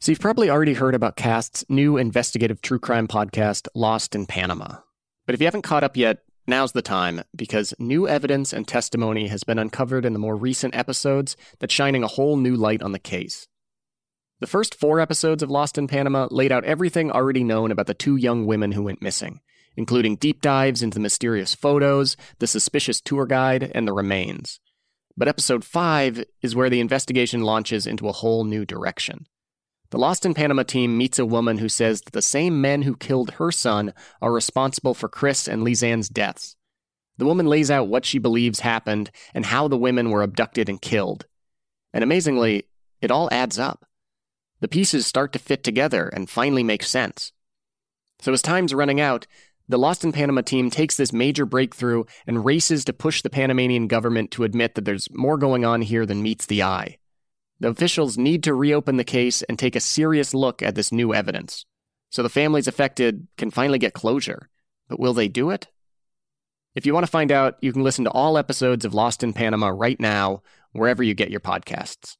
So you've probably already heard about Cast's new investigative true crime podcast, Lost in Panama. But if you haven't caught up yet, now's the time, because new evidence and testimony has been uncovered in the more recent episodes that's shining a whole new light on the case. The first 4 episodes of Lost in Panama laid out everything already known about the 2 young women who went missing, including deep dives into the mysterious photos, the suspicious tour guide, and the remains. But episode 5 is where the investigation launches into a whole new direction. The Lost in Panama team meets a woman who says that the same men who killed her son are responsible for Chris and Lizanne's deaths. The woman lays out what she believes happened and how the women were abducted and killed. And amazingly, it all adds up. The pieces start to fit together and finally make sense. So as time's running out, the Lost in Panama team takes this major breakthrough and races to push the Panamanian government to admit that there's more going on here than meets the eye. The officials need to reopen the case and take a serious look at this new evidence, so the families affected can finally get closure. But will they do it? If you want to find out, you can listen to all episodes of Lost in Panama right now, wherever you get your podcasts.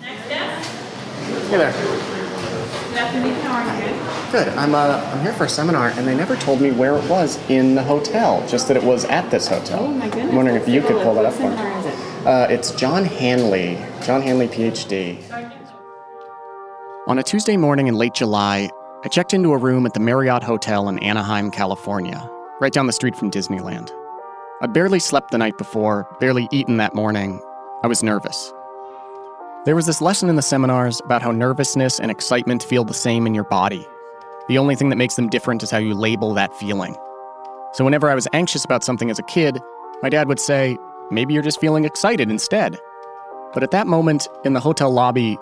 Next desk. Hey there. Good afternoon. How are you? Good. I'm here for a seminar, and they never told me where it was in the hotel. Just that it was at this hotel. Oh my goodness. I'm wondering if you could pull that up for me. It's John Hanley. John Hanley, PhD. On a Tuesday morning in late July, I checked into a room at the Marriott Hotel in Anaheim, California, right down the street from Disneyland. I'd barely slept the night before, barely eaten that morning. I was nervous. There was this lesson in the seminars about how nervousness and excitement feel the same in your body. The only thing that makes them different is how you label that feeling. So whenever I was anxious about something as a kid, my dad would say, "Maybe you're just feeling excited instead." But at that moment, in the hotel lobby,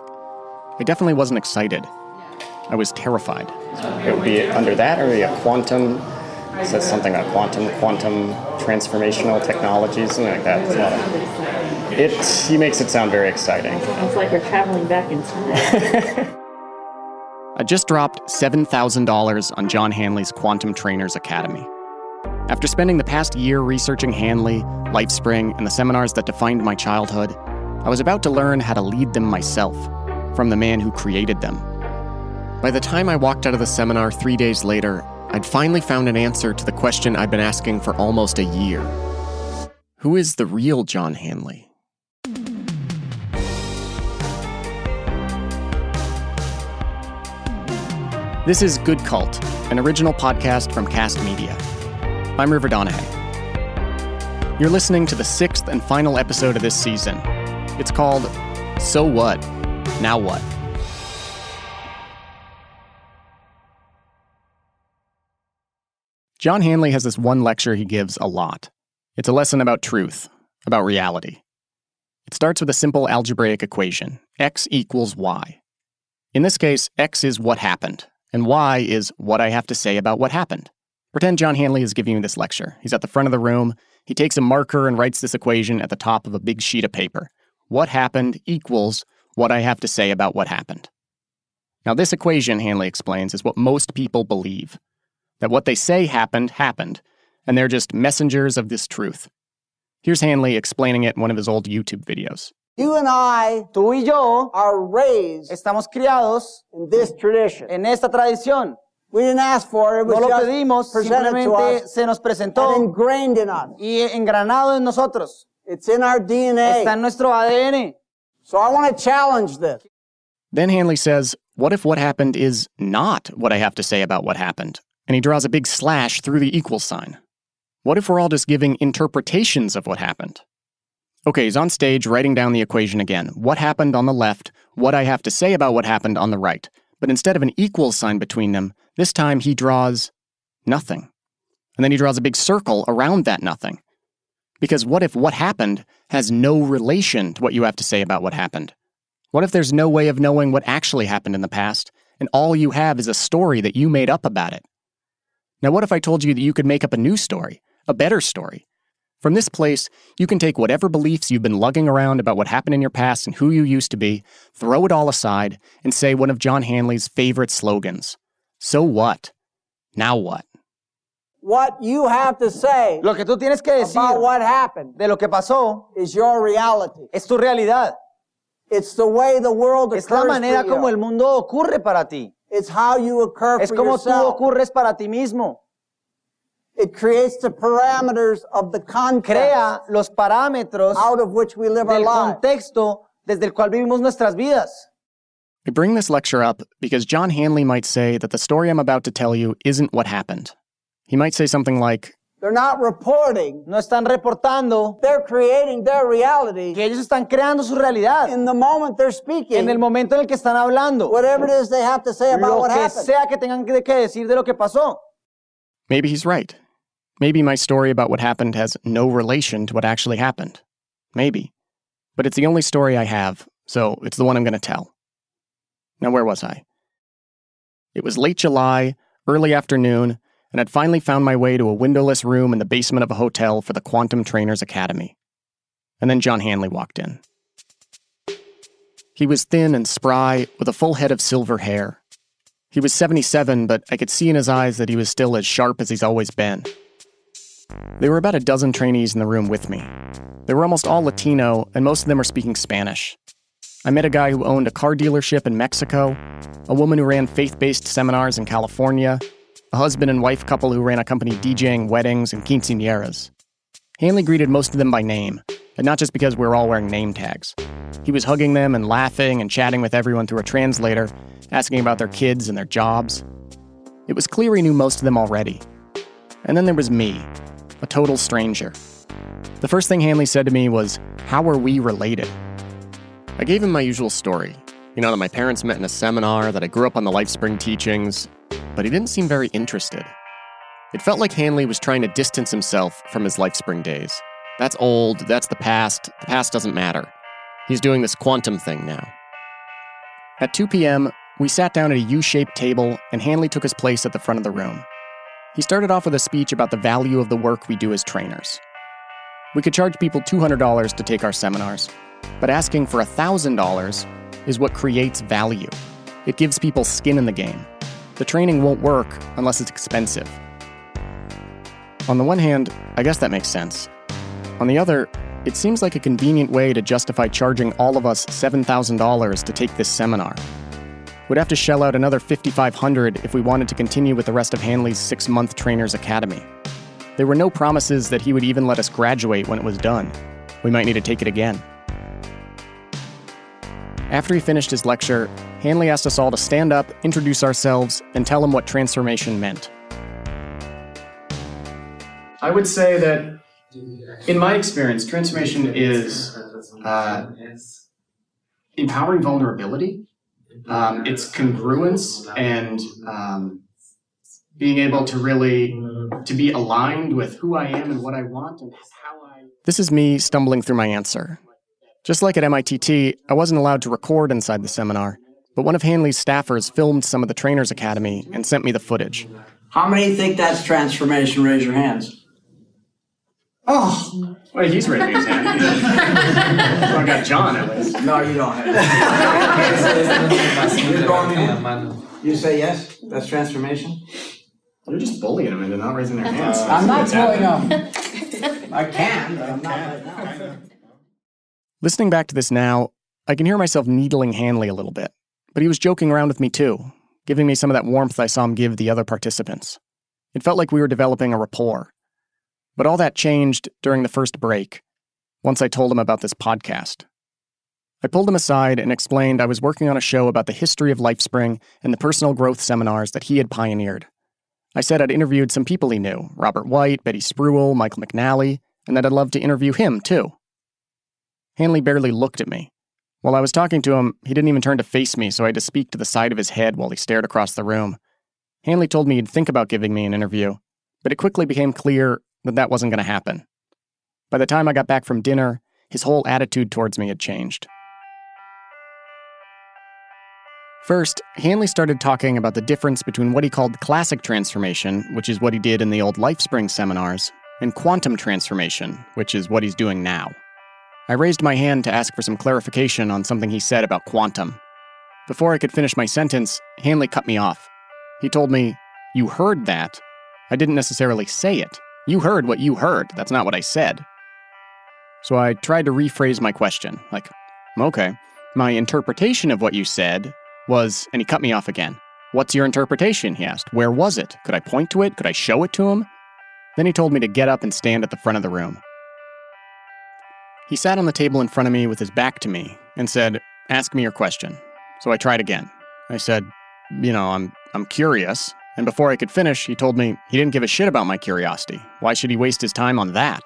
I definitely wasn't excited. I was terrified. It would be under that, or a quantum... It says something about quantum transformational technologies, something like that. He makes it sound very exciting. It's like we're traveling back in time. I just dropped $7,000 on John Hanley's Quantum Trainers Academy. After spending the past year researching Hanley, LifeSpring, and the seminars that defined my childhood, I was about to learn how to lead them myself, from the man who created them. By the time I walked out of the seminar 3 days later, I'd finally found an answer to the question I'd been asking for almost a year. Who is the real John Hanley? This is Good Cult, an original podcast from Cast Media. I'm River Donahue. You're listening to the 6th and final episode of this season. It's called, So What? Now What? John Hanley has this one lecture he gives a lot. It's a lesson about truth, about reality. It starts with a simple algebraic equation, x equals y. In this case, x is what happened, and y is what I have to say about what happened. Pretend John Hanley is giving you this lecture. He's at the front of the room. He takes a marker and writes this equation at the top of a big sheet of paper. What happened equals what I have to say about what happened. Now, this equation, Hanley explains, is what most people believe. That what they say happened, and they're just messengers of this truth. Here's Hanley explaining it in one of his old YouTube videos. You and I, tú y yo, are raised, estamos criados, in this tradition, en esta tradición. We didn't ask for it, no lo pedimos, simplemente se nos presentó, and ingrained in us. Y engranado en nosotros. It's in our DNA. Está en nuestro ADN. So I want to challenge this. Then Hanley says, what if what happened is not what I have to say about what happened? And he draws a big slash through the equal sign. What if we're all just giving interpretations of what happened? Okay, he's on stage writing down the equation again. What happened on the left, what I have to say about what happened on the right. But instead of an equal sign between them, this time he draws nothing. And then he draws a big circle around that nothing. Because what if what happened has no relation to what you have to say about what happened? What if there's no way of knowing what actually happened in the past, and all you have is a story that you made up about it? Now, what if I told you that you could make up a new story, a better story? From this place, you can take whatever beliefs you've been lugging around about what happened in your past and who you used to be, throw it all aside, and say one of John Hanley's favorite slogans. So what? Now what? What you have to say lo que tú tienes que decir about what happened de lo que pasó is your reality. Es tu realidad. It's the way the world occurs. Es la manera como el mundo ocurre para ti. It's how you occur es for como yourself. Tú ocurres para ti mismo. It creates the parameters of the context. Crea los parámetros out of which we live our lives. Contexto desde el cual vivimos nuestras vidas. I bring this lecture up because John Hanley might say that the story I'm about to tell you isn't what happened. He might say something like, they're not reporting. No están reportando. They're creating their reality. Que ellos están creando su realidad. In the moment they're speaking. En el momento en el que están hablando. Whatever it is they have to say about what happened. Lo que sea que tengan que decir de lo que pasó. Maybe he's right. Maybe my story about what happened has no relation to what actually happened. Maybe. But it's the only story I have, so it's the one I'm going to tell. Now, where was I? It was late July, early afternoon, and I'd finally found my way to a windowless room in the basement of a hotel for the Quantum Trainers Academy. And then John Hanley walked in. He was thin and spry, with a full head of silver hair. He was 77, but I could see in his eyes that he was still as sharp as he's always been. There were about a dozen trainees in the room with me. They were almost all Latino, and most of them were speaking Spanish. I met a guy who owned a car dealership in Mexico, a woman who ran faith-based seminars in California, a husband and wife couple who ran a company DJing weddings and quinceañeras. Hanley greeted most of them by name, and not just because we were all wearing name tags. He was hugging them and laughing and chatting with everyone through a translator, asking about their kids and their jobs. It was clear he knew most of them already. And then there was me, a total stranger. The first thing Hanley said to me was, "How are we related?" I gave him my usual story. You know, that my parents met in a seminar, that I grew up on the LifeSpring teachings, but he didn't seem very interested. It felt like Hanley was trying to distance himself from his LifeSpring days. That's old, that's the past doesn't matter. He's doing this quantum thing now. At 2 p.m., we sat down at a U-shaped table, and Hanley took his place at the front of the room. He started off with a speech about the value of the work we do as trainers. We could charge people $200 to take our seminars, but asking for $1,000 is what creates value. It gives people skin in the game. The training won't work unless it's expensive. On the one hand, I guess that makes sense. On the other, it seems like a convenient way to justify charging all of us $7,000 to take this seminar. We'd have to shell out another $5,500 if we wanted to continue with the rest of Hanley's six-month Trainers Academy. There were no promises that he would even let us graduate when it was done. We might need to take it again. After he finished his lecture, Hanley asked us all to stand up, introduce ourselves, and tell him what transformation meant. I would say that, in my experience, transformation is empowering vulnerability. It's congruence and being able to really be aligned with who I am and what I want and how I... This is me stumbling through my answer. Just like at MITT, I wasn't allowed to record inside the seminar, but one of Hanley's staffers filmed some of the Trainers Academy and sent me the footage. How many think that's transformation? Raise your hands. Oh! Wait, he's raising his hand. Well, I got John at least. No, you don't have it. You say yes? That's transformation? You're just bullying them into not raising their hands. I'm not bullying them. I can, but I'm not right now. Listening back to this now, I can hear myself needling Hanley a little bit, but he was joking around with me too, giving me some of that warmth I saw him give the other participants. It felt like we were developing a rapport. But all that changed during the first break, once I told him about this podcast. I pulled him aside and explained I was working on a show about the history of LifeSpring and the personal growth seminars that he had pioneered. I said I'd interviewed some people he knew, Robert White, Betty Spruill, Michael McNally, and that I'd love to interview him too. Hanley barely looked at me. While I was talking to him, he didn't even turn to face me, so I had to speak to the side of his head while he stared across the room. Hanley told me he'd think about giving me an interview, but it quickly became clear that that wasn't going to happen. By the time I got back from dinner, his whole attitude towards me had changed. First, Hanley started talking about the difference between what he called classic transformation, which is what he did in the old LifeSpring seminars, and quantum transformation, which is what he's doing now. I raised my hand to ask for some clarification on something he said about quantum. Before I could finish my sentence, Hanley cut me off. He told me, "You heard that. I didn't necessarily say it. You heard what you heard. That's not what I said." So I tried to rephrase my question, like, "Okay, my interpretation of what you said was," and he cut me off again. "What's your interpretation?" he asked. "Where was it? Could I point to it? Could I show it to him?" Then he told me to get up and stand at the front of the room. He sat on the table in front of me with his back to me and said, "Ask me your question." So I tried again. I said, I'm curious. And before I could finish, he told me he didn't give a shit about my curiosity. Why should he waste his time on that?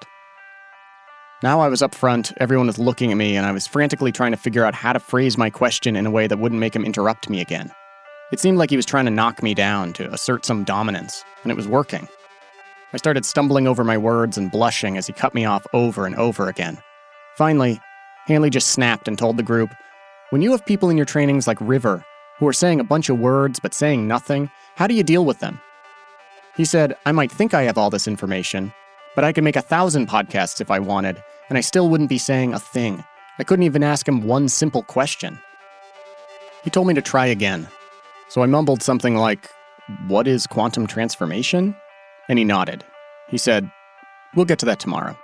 Now I was up front, everyone was looking at me, and I was frantically trying to figure out how to phrase my question in a way that wouldn't make him interrupt me again. It seemed like he was trying to knock me down to assert some dominance, and it was working. I started stumbling over my words and blushing as he cut me off over and over again. Finally, Hanley just snapped and told the group, "When you have people in your trainings like River, who are saying a bunch of words but saying nothing, how do you deal with them?" He said, "I might think I have all this information, but I could make 1,000 podcasts if I wanted, and I still wouldn't be saying a thing. I couldn't even ask him one simple question." He told me to try again. So I mumbled something like, "What is quantum transformation?" And he nodded. He said, "We'll get to that tomorrow."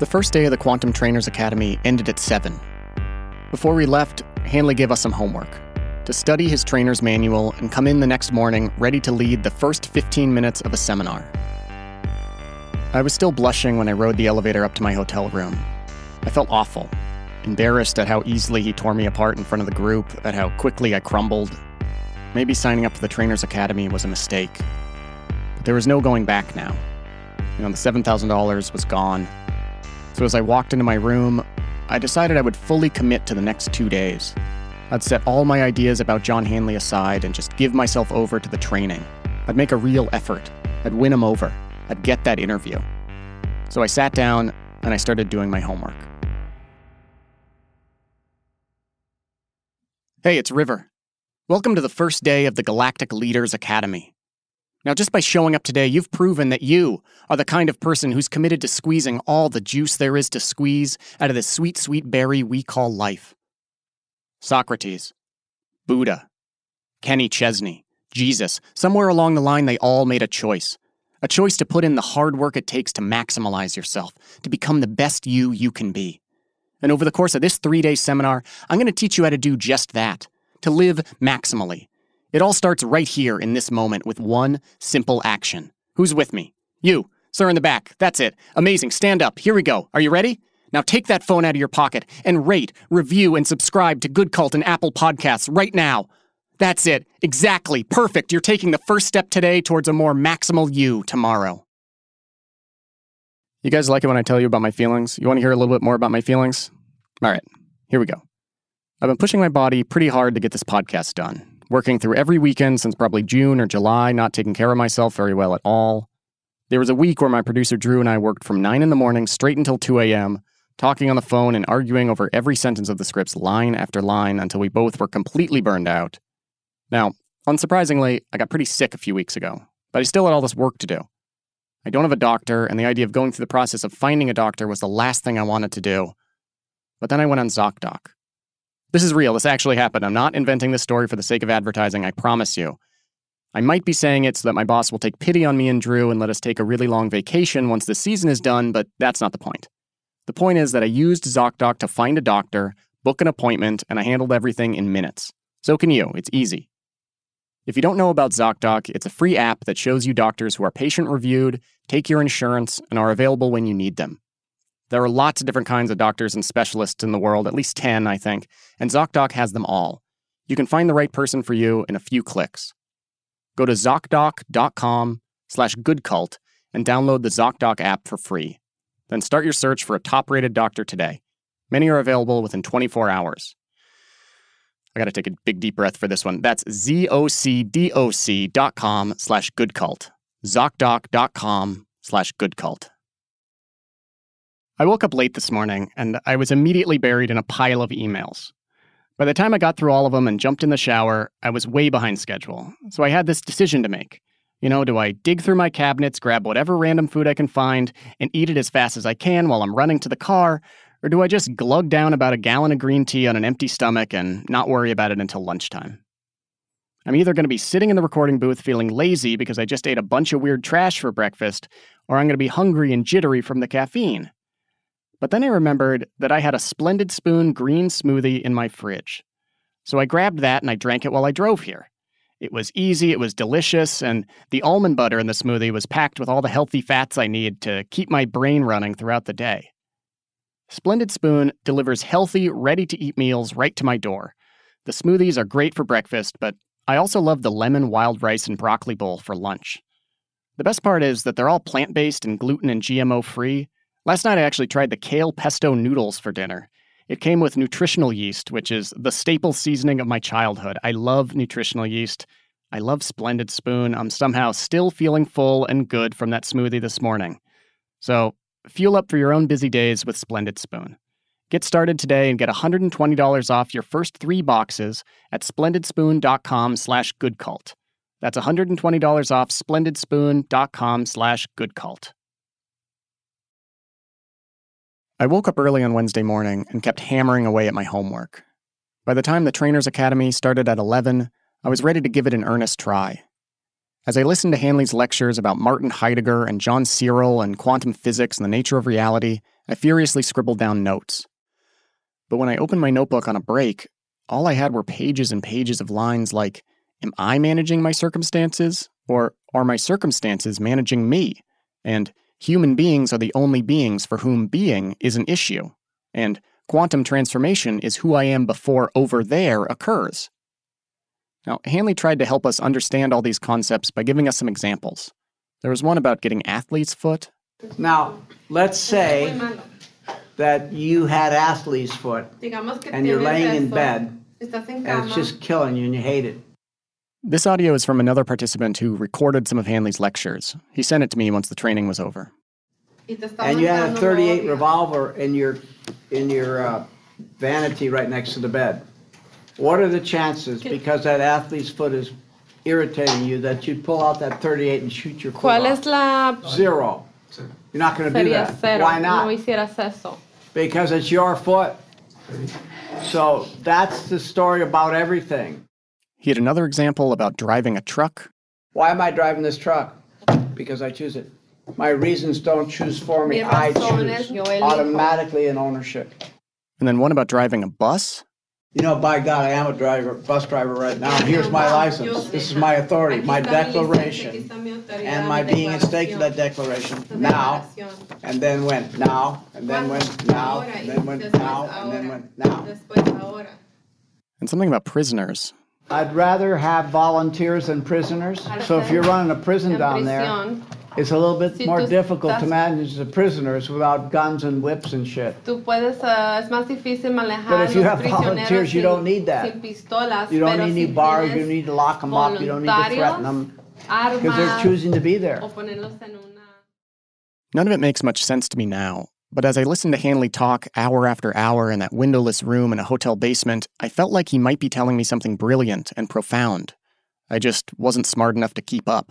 The first day of the Quantum Trainers Academy ended at 7. Before we left, Hanley gave us some homework: to study his trainer's manual and come in the next morning ready to lead the first 15 minutes of a seminar. I was still blushing when I rode the elevator up to my hotel room. I felt awful, embarrassed at how easily he tore me apart in front of the group, at how quickly I crumbled. Maybe signing up for the Trainers Academy was a mistake. But there was no going back now. The $7,000 was gone. So as I walked into my room, I decided I would fully commit to the next 2 days. I'd set all my ideas about John Hanley aside and just give myself over to the training. I'd make a real effort. I'd win him over. I'd get that interview. So I sat down and I started doing my homework. "Hey, it's River. Welcome to the first day of the Galactic Leaders Academy. Now, just by showing up today, you've proven that you are the kind of person who's committed to squeezing all the juice there is to squeeze out of this sweet, sweet berry we call life. Socrates, Buddha, Kenny Chesney, Jesus, somewhere along the line, they all made a choice. A choice to put in the hard work it takes to maximize yourself, to become the best you can be. And over the course of this 3-day seminar, I'm going to teach you how to do just that, to live maximally. It all starts right here in this moment with one simple action. Who's with me? You, sir in the back. That's it. Amazing. Stand up. Here we go. Are you ready? Now take that phone out of your pocket and rate, review, and subscribe to Good Cult and Apple Podcasts right now. That's it. Exactly. Perfect. You're taking the first step today towards a more maximal you tomorrow." You guys like it when I tell you about my feelings? You want to hear a little bit more about my feelings? All right, here we go. I've been pushing my body pretty hard to get this podcast done, working through every weekend since probably June or July, not taking care of myself very well at all. There was a week where my producer Drew and I worked from 9 in the morning straight until 2 a.m., talking on the phone and arguing over every sentence of the scripts line after line until we both were completely burned out. Now, unsurprisingly, I got pretty sick a few weeks ago, but I still had all this work to do. I don't have a doctor, and the idea of going through the process of finding a doctor was the last thing I wanted to do. But then I went on ZocDoc. This is real. This actually happened. I'm not inventing this story for the sake of advertising, I promise you. I might be saying it so that my boss will take pity on me and Drew and let us take a really long vacation once this season is done, but that's not the point. The point is that I used ZocDoc to find a doctor, book an appointment, and I handled everything in minutes. So can you. It's easy. If you don't know about ZocDoc, it's a free app that shows you doctors who are patient-reviewed, take your insurance, and are available when you need them. There are lots of different kinds of doctors and specialists in the world, at least 10, I think, and ZocDoc has them all. You can find the right person for you in a few clicks. Go to ZocDoc.com/goodcult and download the ZocDoc app for free. Then start your search for a top-rated doctor today. Many are available within 24 hours. I gotta take a big deep breath for this one. That's ZocDoc.com/goodcult. ZocDoc.com /goodcult. I woke up late this morning, and I was immediately buried in a pile of emails. By the time I got through all of them and jumped in the shower, I was way behind schedule, so I had this decision to make. You know, do I dig through my cabinets, grab whatever random food I can find, and eat it as fast as I can while I'm running to the car, or do I just glug down about a gallon of green tea on an empty stomach and not worry about it until lunchtime? I'm either going to be sitting in the recording booth feeling lazy because I just ate a bunch of weird trash for breakfast, or I'm going to be hungry and jittery from the caffeine. But then I remembered that I had a Splendid Spoon green smoothie in my fridge. So I grabbed that and I drank it while I drove here. It was easy, it was delicious, and the almond butter in the smoothie was packed with all the healthy fats I need to keep my brain running throughout the day. Splendid Spoon delivers healthy, ready-to-eat meals right to my door. The smoothies are great for breakfast, but I also love the lemon wild rice and broccoli bowl for lunch. The best part is that they're all plant-based and gluten and GMO-free. Last night I actually tried the kale pesto noodles for dinner. It came with nutritional yeast, which is the staple seasoning of my childhood. I love nutritional yeast. I love Splendid Spoon. I'm somehow still feeling full and good from that smoothie this morning. So, fuel up for your own busy days with Splendid Spoon. Get started today and get $120 off your first 3 boxes at splendidspoon.com /goodcult. That's $120 off splendidspoon.com /goodcult. I woke up early on Wednesday morning and kept hammering away at my homework. By the time the Trainers Academy started at 11, I was ready to give it an earnest try. As I listened to Hanley's lectures about Martin Heidegger and John Searle and quantum physics and the nature of reality, I furiously scribbled down notes. But when I opened my notebook on a break, all I had were pages and pages of lines like, "Am I managing my circumstances?" or "Are my circumstances managing me?" and "Human beings are the only beings for whom being is an issue," and "Quantum transformation is who I am before over there occurs." Now, Hanley tried to help us understand all these concepts by giving us some examples. There was one about getting athlete's foot. Now, let's say that you had athlete's foot and you're laying in bed and it's just killing you and you hate it. This audio is from another participant who recorded some of Hanley's lectures. He sent it to me once the training was over. And you had a .38 revolver in your vanity right next to the bed. What are the chances, because that athlete's foot is irritating you, that you pull out that .38 and shoot your foot off? Zero. You're not going to do that. Why not? Because it's your foot. So that's the story about everything. He had another example about driving a truck. Why am I driving this truck? Because I choose it. My reasons don't choose for me. I choose automatically in ownership. And then one about driving a bus. You know, by God, I am a bus driver right now. Here's my license. This is my authority, my declaration, and my being at stake for that declaration. Now, and then when? Now, and then when? Now, and then when? Now, and then when? Now. And something about prisoners. I'd rather have volunteers than prisoners. So if you're running a prison down there, it's a little bit more difficult to manage the prisoners without guns and whips and shit. But if you have volunteers, you don't need that. You don't need any bars, you don't need to lock them up, you don't need to threaten them, because they're choosing to be there. None of it makes much sense to me now. But as I listened to Hanley talk hour after hour in that windowless room in a hotel basement, I felt like he might be telling me something brilliant and profound. I just wasn't smart enough to keep up.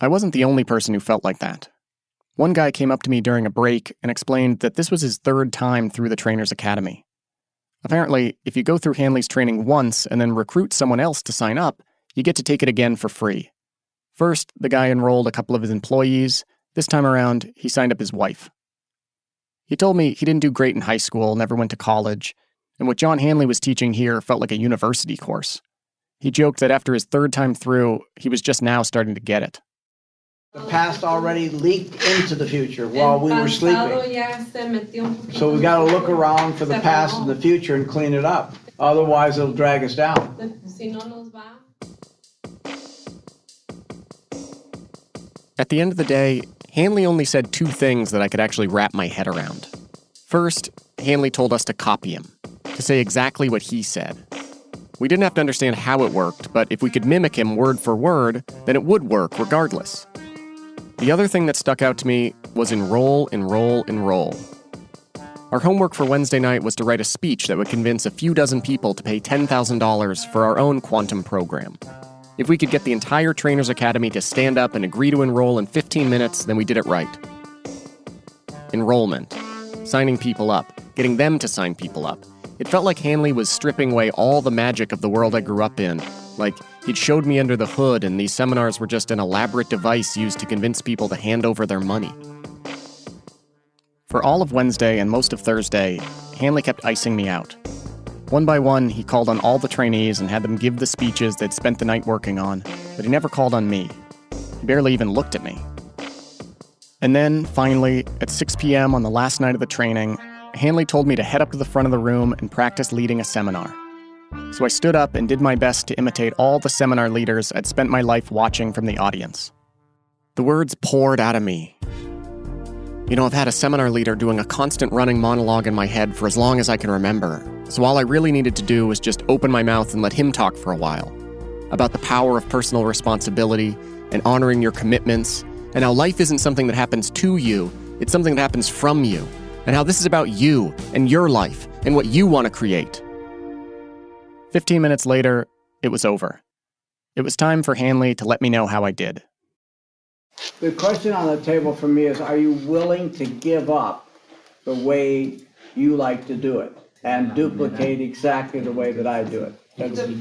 I wasn't the only person who felt like that. One guy came up to me during a break and explained that this was his 3rd time through the Trainers Academy. Apparently, if you go through Hanley's training once and then recruit someone else to sign up, you get to take it again for free. First, the guy enrolled a couple of his employees. This time around, he signed up his wife. He told me he didn't do great in high school, never went to college, and what John Hanley was teaching here felt like a university course. He joked that after his 3rd time through, he was just now starting to get it. The past already leaked into the future while we were sleeping. So we got to look around for the past and the future and clean it up. Otherwise, it'll drag us down. At the end of the day, Hanley only said 2 things that I could actually wrap my head around. First, Hanley told us to copy him, to say exactly what he said. We didn't have to understand how it worked, but if we could mimic him word for word, then it would work regardless. The other thing that stuck out to me was enroll, enroll, enroll. Our homework for Wednesday night was to write a speech that would convince a few dozen people to pay $10,000 for our own quantum program. If we could get the entire Trainers Academy to stand up and agree to enroll in 15 minutes, then we did it right. Enrollment. Signing people up. Getting them to sign people up. It felt like Hanley was stripping away all the magic of the world I grew up in. Like, he'd showed me under the hood, and these seminars were just an elaborate device used to convince people to hand over their money. For all of Wednesday and most of Thursday, Hanley kept icing me out. One by one, he called on all the trainees and had them give the speeches they'd spent the night working on, but he never called on me. He barely even looked at me. And then, finally, at 6 p.m. on the last night of the training, Hanley told me to head up to the front of the room and practice leading a seminar. So I stood up and did my best to imitate all the seminar leaders I'd spent my life watching from the audience. The words poured out of me. You know, I've had a seminar leader doing a constant running monologue in my head for as long as I can remember, so all I really needed to do was just open my mouth and let him talk for a while. About the power of personal responsibility and honoring your commitments, and how life isn't something that happens to you, it's something that happens from you, and how this is about you and your life and what you want to create. 15 minutes later, it was over. It was time for Hanley to let me know how I did. The question on the table for me is, are you willing to give up the way you like to do it and duplicate exactly the way that I do it?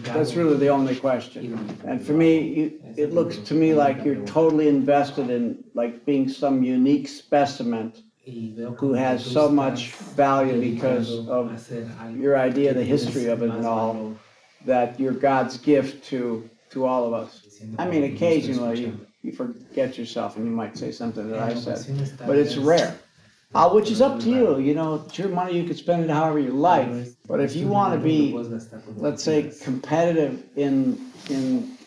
That's really the only question. And for me, it looks to me like you're totally invested in like being some unique specimen who has so much value because of your idea, the history of it and all, that you're God's gift to all of us. I mean, occasionally you forget yourself and you might say something that I said, but it's rare, which is up to you. You know, it's your money, you could spend it however you like, but if you want to be, let's say, competitive in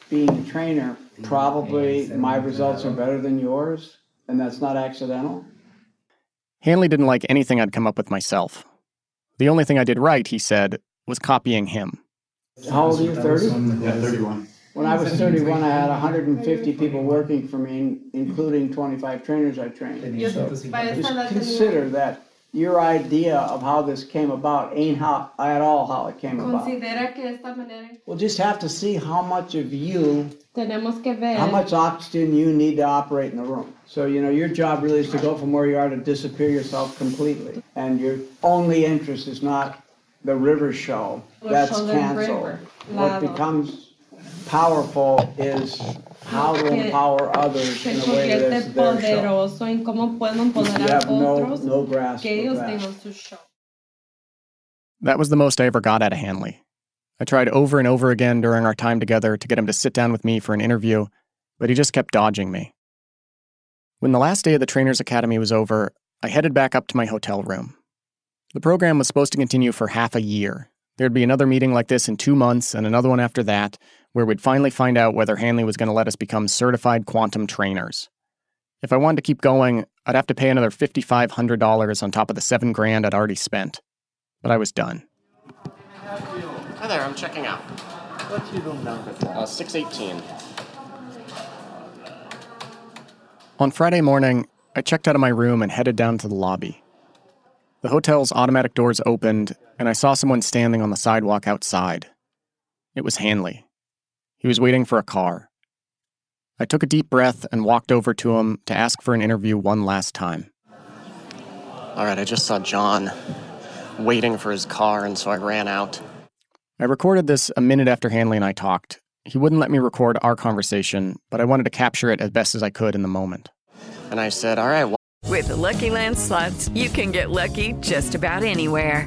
being a trainer, probably my results are better than yours, and that's not accidental. Hanley didn't like anything I'd come up with myself. The only thing I did right, he said, was copying him. How old are you, 30? Yeah, 31. When I was 31, I had 150 people working for me, including 25 trainers I trained. So just consider that your idea of how this came about ain't how at all how it came about. We'll just have to see how much of you, how much oxygen you need to operate in the room. So, you know, your job really is to go from where you are to disappear yourself completely. And your only interest is not the river show. That's canceled. What becomes powerful is how to empower others in a way that's their show. You have no grasp of that. That was the most I ever got out of Hanley. I tried over and over again during our time together to get him to sit down with me for an interview, but he just kept dodging me. When the last day of the Trainers Academy was over, I headed back up to my hotel room. The program was supposed to continue for half a year. There'd be another meeting like this in 2 months and another one after that, where we'd finally find out whether Hanley was going to let us become certified quantum trainers. If I wanted to keep going, I'd have to pay another $5,500 on top of the $7,000 I'd already spent. But I was done. Hi there, I'm checking out. What's your room number? 618. On Friday morning, I checked out of my room and headed down to the lobby. The hotel's automatic doors opened, and I saw someone standing on the sidewalk outside. It was Hanley. He was waiting for a car. I took a deep breath and walked over to him to ask for an interview one last time. All right, I just saw John waiting for his car, and so I ran out. I recorded this a minute after Hanley and I talked. He wouldn't let me record our conversation, but I wanted to capture it as best as I could in the moment. And I said, all right. With the Lucky Land Slots, you can get lucky just about anywhere.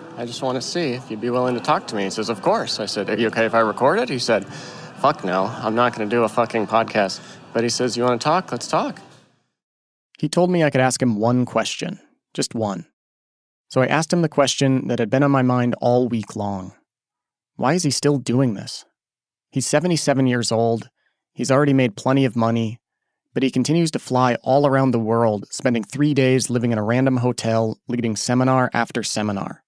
I just want to see if you'd be willing to talk to me. He says, of course. I said, are you okay if I record it? He said, fuck no. I'm not going to do a fucking podcast. But he says, you want to talk? Let's talk. He told me I could ask him one question. Just one. So I asked him the question that had been on my mind all week long. Why is he still doing this? He's 77 years old, he's already made plenty of money, but he continues to fly all around the world, spending 3 days living in a random hotel, leading seminar after seminar.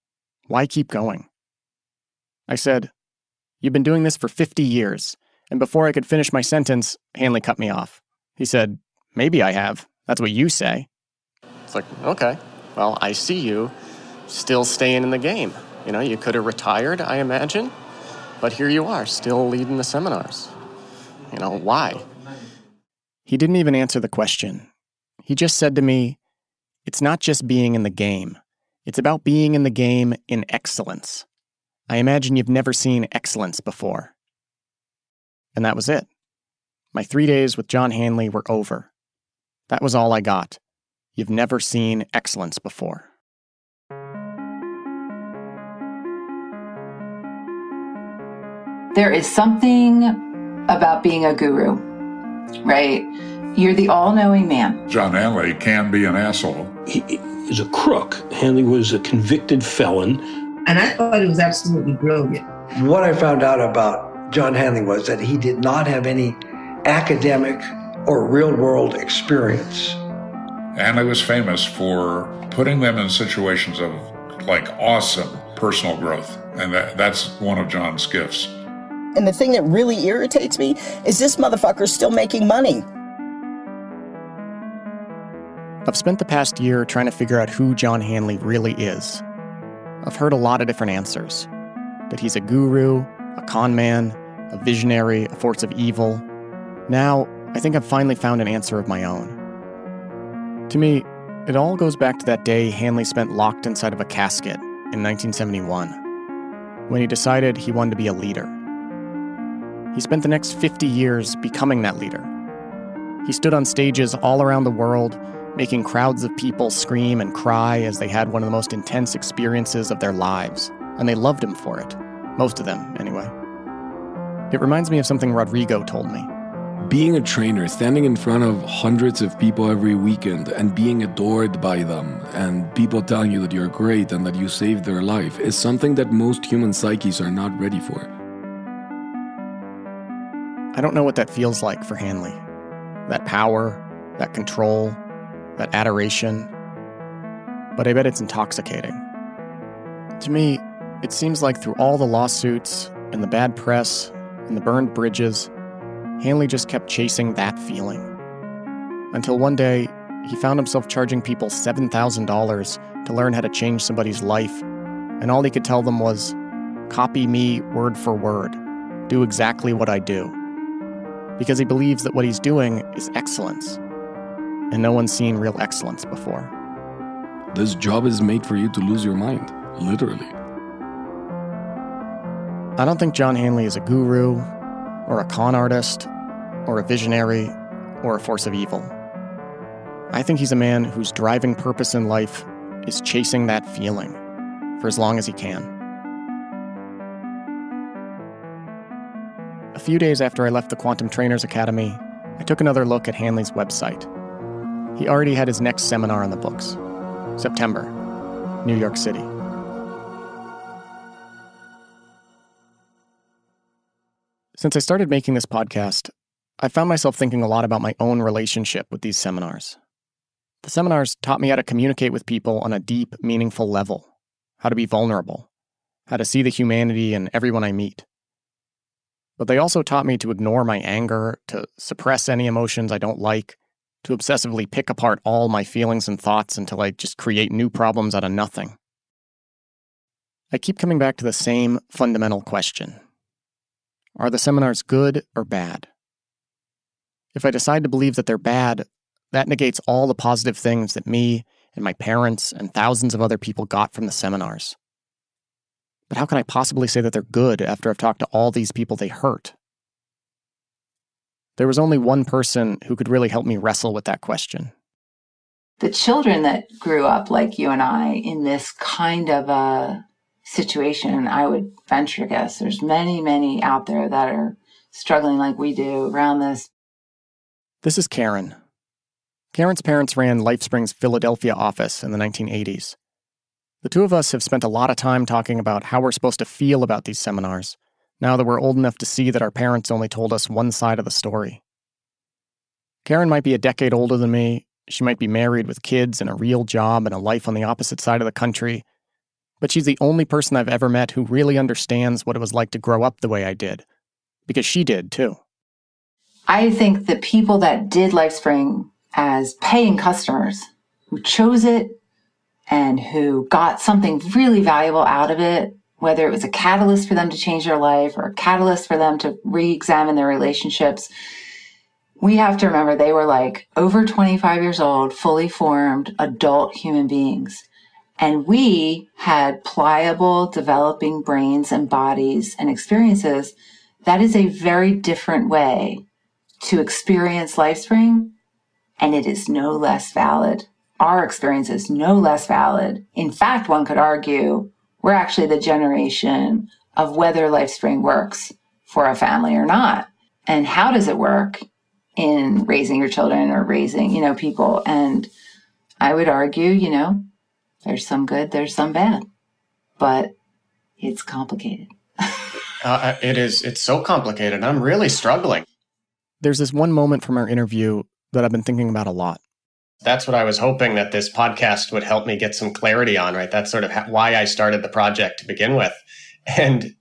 Why keep going? I said, "You've been doing this for 50 years, and before I could finish my sentence, Hanley cut me off. He said, "Maybe I have. That's what you say." It's like, okay, well, I see you still staying in the game. You know, you could have retired, I imagine, but here you are, still leading the seminars. You know, why? He didn't even answer the question. He just said to me, "It's not just being in the game. It's about being in the game in excellence. I imagine you've never seen excellence before." And that was it. My 3 days with John Hanley were over. That was all I got. You've never seen excellence before. There is something about being a guru, right? You're the all-knowing man. John Hanley can be an asshole. He is a crook. Hanley was a convicted felon. And I thought it was absolutely brilliant. What I found out about John Hanley was that he did not have any academic or real-world experience. Hanley was famous for putting them in situations of, like, awesome personal growth. And that's one of John's gifts. And the thing that really irritates me is this motherfucker's still making money. I've spent the past year trying to figure out who John Hanley really is. I've heard a lot of different answers. That he's a guru, a con man, a visionary, a force of evil. Now, I think I've finally found an answer of my own. To me, it all goes back to that day Hanley spent locked inside of a casket in 1971, when he decided he wanted to be a leader. He spent the next 50 years becoming that leader. He stood on stages all around the world, making crowds of people scream and cry as they had one of the most intense experiences of their lives, and they loved him for it. Most of them, anyway. It reminds me of something Rodrigo told me. Being a trainer, standing in front of hundreds of people every weekend and being adored by them and people telling you that you're great and that you saved their life is something that most human psyches are not ready for. I don't know what that feels like for Hanley. That power, that control, that adoration. But I bet it's intoxicating. To me, it seems like through all the lawsuits and the bad press and the burned bridges, Hanley just kept chasing that feeling. Until one day, he found himself charging people $7,000 to learn how to change somebody's life, and all he could tell them was, "Copy me word for word. Do exactly what I do." Because he believes that what he's doing is excellence. And no one's seen real excellence before. This job is made for you to lose your mind, literally. I don't think John Hanley is a guru, or a con artist, or a visionary, or a force of evil. I think he's a man whose driving purpose in life is chasing that feeling for as long as he can. A few days after I left the Quantum Trainers Academy, I took another look at Hanley's website. He already had his next seminar on the books. September, New York City. Since I started making this podcast, I found myself thinking a lot about my own relationship with these seminars. The seminars taught me how to communicate with people on a deep, meaningful level, how to be vulnerable, how to see the humanity in everyone I meet. But they also taught me to ignore my anger, to suppress any emotions I don't like, to obsessively pick apart all my feelings and thoughts until I just create new problems out of nothing. I keep coming back to the same fundamental question. Are the seminars good or bad? If I decide to believe that they're bad, that negates all the positive things that me and my parents and thousands of other people got from the seminars. But how can I possibly say that they're good after I've talked to all these people they hurt? There was only one person who could really help me wrestle with that question. The children that grew up like you and I in this kind of a situation, I would venture guess, there's many, many out there that are struggling like we do around this. This is Karen. Karen's parents ran LifeSpring's Philadelphia office in the 1980s. The two of us have spent a lot of time talking about how we're supposed to feel about these seminars, now that we're old enough to see that our parents only told us one side of the story. Karen might be a decade older than me, she might be married with kids and a real job and a life on the opposite side of the country, but she's the only person I've ever met who really understands what it was like to grow up the way I did, because she did too. I think the people that did LifeSpring as paying customers, who chose it and who got something really valuable out of it, whether it was a catalyst for them to change their life or a catalyst for them to re-examine their relationships, we have to remember they were like over 25 years old, fully formed adult human beings. And we had pliable, developing brains and bodies and experiences. That is a very different way to experience LifeSpring, and it is no less valid. Our experience is no less valid. In fact, one could argue we're actually the generation of whether LifeSpring works for a family or not. And how does it work in raising your children or raising, people? And I would argue, there's some good, there's some bad, but it's complicated. It is. It's so complicated. I'm really struggling. There's this one moment from our interview that I've been thinking about a lot. That's what I was hoping that this podcast would help me get some clarity on, right? That's sort of why I started the project to begin with. And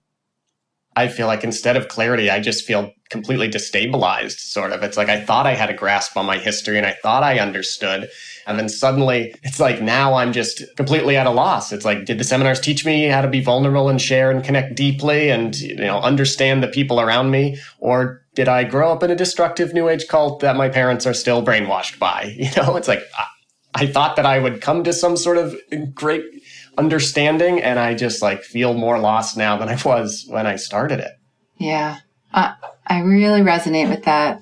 I feel like instead of clarity, I just feel completely destabilized, sort of. It's like I thought I had a grasp on my history and I thought I understood. And then suddenly it's like now I'm just completely at a loss. It's like, did the seminars teach me how to be vulnerable and share and connect deeply and, understand the people around me? Or did I grow up in a destructive new age cult that my parents are still brainwashed by? It's like I thought that I would come to some sort of great understanding, and I just feel more lost now than I was when I started it. Yeah, I really resonate with that.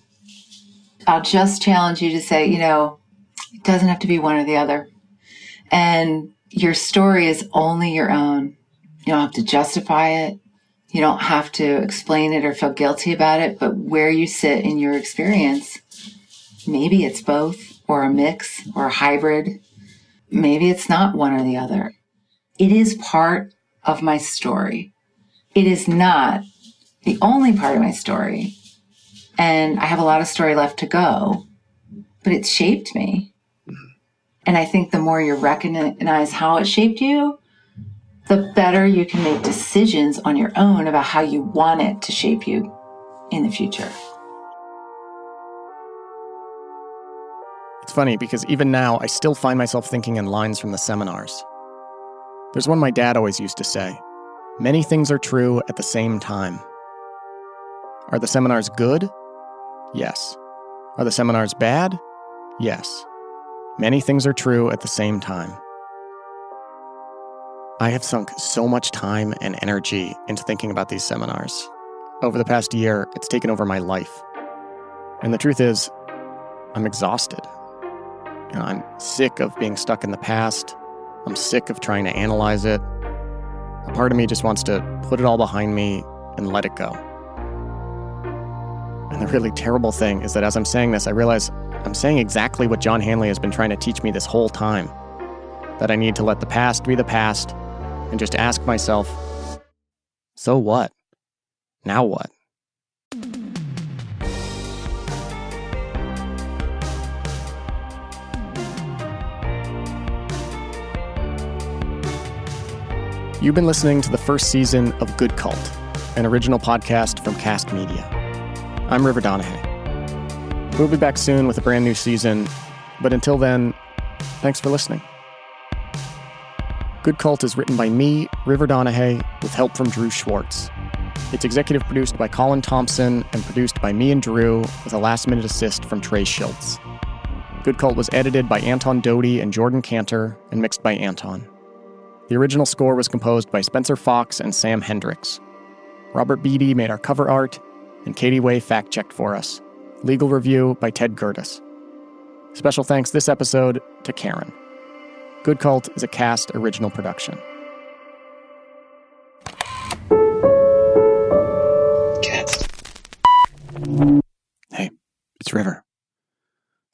I'll just challenge you to say, it doesn't have to be one or the other. And your story is only your own. You don't have to justify it. You don't have to explain it or feel guilty about it, but where you sit in your experience, maybe it's both or a mix or a hybrid. Maybe it's not one or the other. It is part of my story. It is not the only part of my story. And I have a lot of story left to go, but it's shaped me. And I think the more you recognize how it shaped you, the better you can make decisions on your own about how you want it to shape you in the future. It's funny because even now, I still find myself thinking in lines from the seminars. There's one my dad always used to say, many things are true at the same time. Are the seminars good? Yes. Are the seminars bad? Yes. Many things are true at the same time. I have sunk so much time and energy into thinking about these seminars. Over the past year, it's taken over my life. And the truth is, I'm exhausted. I'm sick of being stuck in the past. I'm sick of trying to analyze it. A part of me just wants to put it all behind me and let it go. And the really terrible thing is that as I'm saying this, I realize I'm saying exactly what John Hanley has been trying to teach me this whole time, that I need to let the past be the past and just ask myself, so what? Now what? You've been listening to the first season of Good Cult, an original podcast from Cast Media. I'm River Donahue. We'll be back soon with a brand new season, but until then, thanks for listening. Good Cult is written by me, River Donahue, with help from Drew Schwartz. It's executive produced by Colin Thompson and produced by me and Drew with a last-minute assist from Trey Schultz. Good Cult was edited by Anton Doty and Jordan Cantor and mixed by Anton. The original score was composed by Spencer Fox and Sam Hendricks. Robert Beattie made our cover art, and Katie Way fact-checked for us. Legal review by Ted Curtis. Special thanks this episode to Karen. Good Cult is a Cast original production. Cats. Hey, it's River.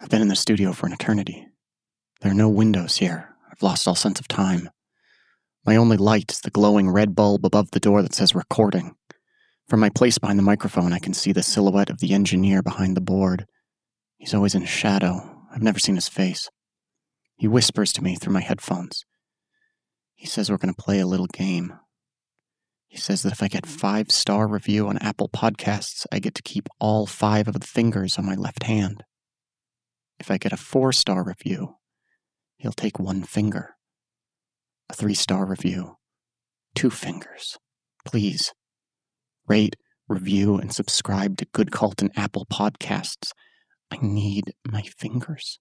I've been in this a studio for an eternity. There are no windows here. I've lost all sense of time. My only light is the glowing red bulb above the door that says recording. From my place behind the microphone, I can see the silhouette of the engineer behind the board. He's always in shadow. I've never seen his face. He whispers to me through my headphones. He says we're going to play a little game. He says that if I get 5-star review on Apple Podcasts, I get to keep all 5 of the fingers on my left hand. If I get a 4-star review, he'll take 1 finger. A 3-star review, 2 fingers. Please, rate, review, and subscribe to Good Cult and Apple Podcasts. I need my fingers.